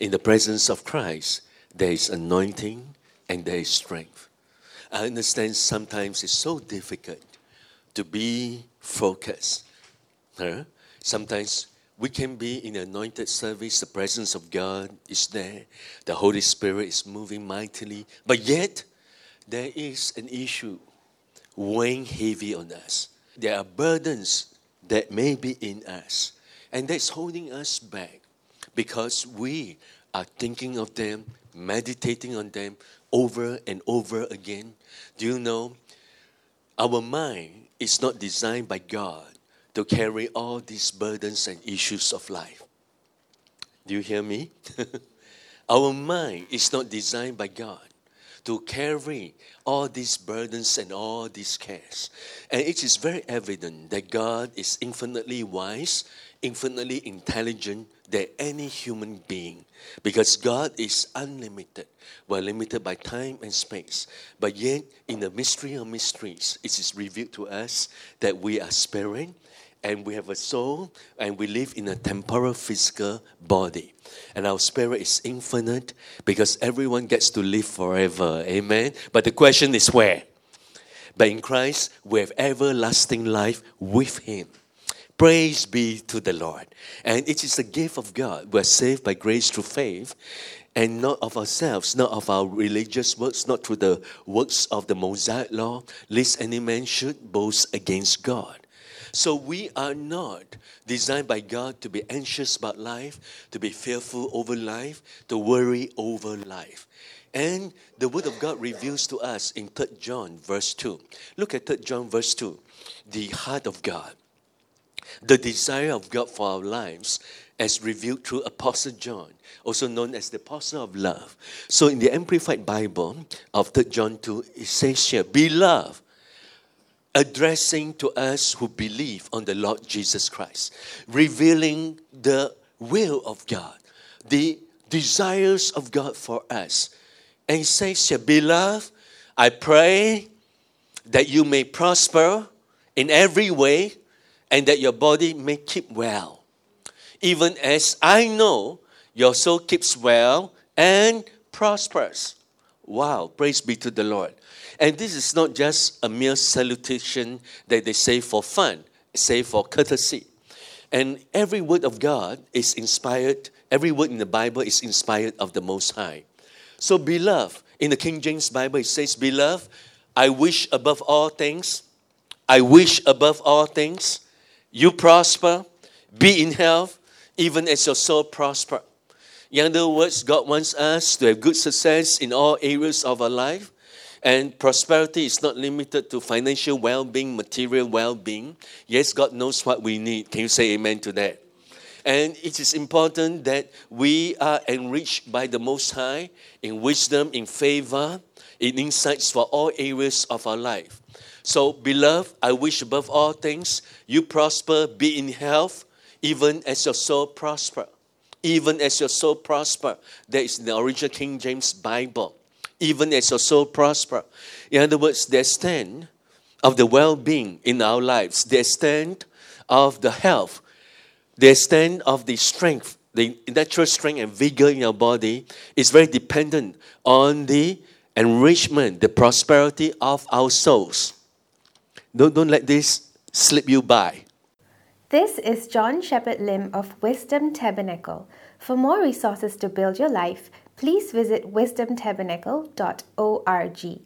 in the presence of Christ, there is anointing and there is strength. I understand sometimes it's so difficult to be focused. Sometimes we can be in an anointed service, the presence of God is there, the Holy Spirit is moving mightily, but yet there is an issue weighing heavy on us. There are burdens that may be in us, and that's holding us back because we are thinking of them, meditating on them over and over again. Do you know, our mind is not designed by God to carry all these burdens and issues of life. Do you hear me? Our mind is not designed by God to carry all these burdens and all these cares. And it is very evident that God is infinitely wise, infinitely intelligent than any human being, because God is unlimited. We're limited by time and space, but yet in the mystery of mysteries, it is revealed to us that we are spirit, and we have a soul, and we live in a temporal physical body. And our spirit is infinite because everyone gets to live forever. Amen? But the question is where? But in Christ, we have everlasting life with Him. Praise be to the Lord. And it is the gift of God. We are saved by grace through faith, and not of ourselves, not of our religious works, not through the works of the Mosaic law, lest any man should boast against God. So we are not designed by God to be anxious about life, to be fearful over life, to worry over life. And the Word of God reveals to us in 3 John verse 2. Look at 3 John verse 2. The heart of God, the desire of God for our lives as revealed through Apostle John, also known as the Apostle of Love. So in the Amplified Bible of 3 John 2, it says here, Beloved, addressing to us who believe on the Lord Jesus Christ, revealing the will of God, the desires of God for us. And he says here, Beloved, I pray that you may prosper in every way and that your body may keep well, even as I know your soul keeps well and prospers. Wow, praise be to the Lord. And this is not just a mere salutation that they say for fun, say for courtesy. And every word of God is inspired, every word in the Bible is inspired of the Most High. So, Beloved, in the King James Bible, it says, Beloved, I wish above all things, you prosper, be in health, even as your soul prospers. In other words, God wants us to have good success in all areas of our life. And prosperity is not limited to financial well-being, material well-being. Yes, God knows what we need. Can you say amen to that? And it is important that we are enriched by the Most High in wisdom, in favor, in insights for all areas of our life. So, Beloved, I wish above all things you prosper, be in health, even as your soul prosper. Even as your soul prosper. That is in the original King James Bible. Even as your soul prosper. In other words, the extent of the well-being in our lives, the extent of the health, the extent of the strength, the natural strength and vigor in our body is very dependent on the enrichment, the prosperity of our souls. Don't let this slip you by. This is John Shepherd Lim of Wisdom Tabernacle. For more resources to build your life, please visit wisdomtabernacle.org.